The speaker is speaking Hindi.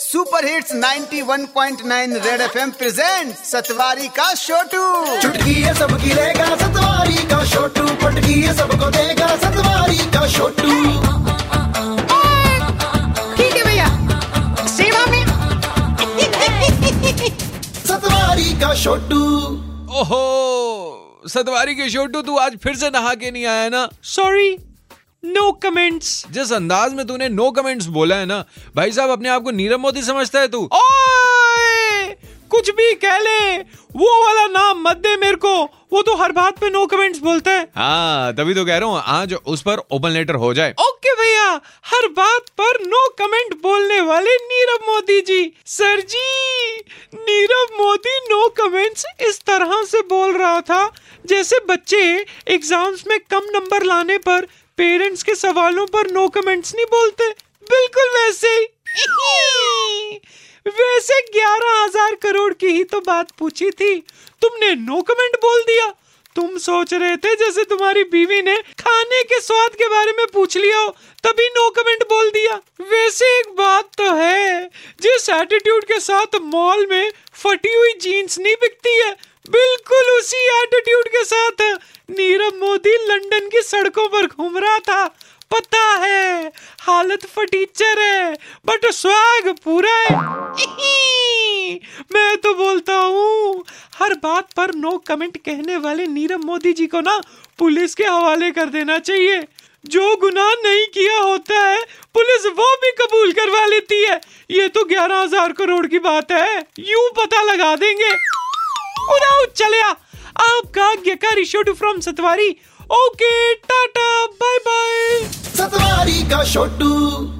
Super hits 91.9 red FM present Satwari का शोटू। चुटकी है सबकी रहेगा सतवारी का शोटू, पटकी है सबको देगा सतवारी का शोटू। ठीक है भैया, सेवा में सतवारी का शोटू। ओहो सतवारी के शोटू, तू आज फिर से नहा के नहीं आया ना? Sorry, no comments. जिस अंदाज में तूने नो कमेंट्स बोला है ना, भाई साहब अपने आप को नीरव मोदी समझता है तू? ओए, कुछ भी कह ले, वो वाला नाम मत दे मेरे को, वो तो हर बात पे नो कमेंट्स बोलता है। हाँ तभी तो कह रहा हूँ, आज उस पर ओपन लेटर हो जाए। ओके भैया, हर बात पर नो कमेंट बोलने वाले Nirav Modi ji. Sir ji, Nirav Modi no comments इस तरह से बोल रहा था जैसे बच्चे एग्जाम्स में कम नंबर लाने पर पेरेंट्स के सवालों पर नो कमेंट्स नहीं बोलते, बिल्कुल वैसे ही। वैसे 11,000 करोड़ की ही तो बात पूछी थी, तुमने नो कमेंट बोल दिया। तुम सोच रहे थे जैसे तुम्हारी बीवी ने खाने के स्वाद के बारे में पूछ लिया हो तभी नो कमेंट बोल दिया। वैसे एक बात तो है, जिस एटीट्यूड के साथ मॉल में फटी हुई जीन्स नहीं बिकती है, बिल्कुल उसी एटीट्यूड के साथ नीरव मोदी लंदन की सड़कों पर घूम रहा था। पता है हालत फटीचर है बट स्वाग पूरा है। मैं तो बोलता हूँ, हर बात पर नो कमेंट कहने वाले नीरव मोदी जी को ना पुलिस के हवाले कर देना चाहिए। जो गुनाह नहीं किया होता है पुलिस वो भी कबूल करवा लेती है। ये तो 11,000 करोड़ की बात है, यूं पता लगा देंगे। उड़ाओ चले आ, आपका ज्ञकारी Shotu from Satwari. Okay Tata bye bye Satwari का शोटू।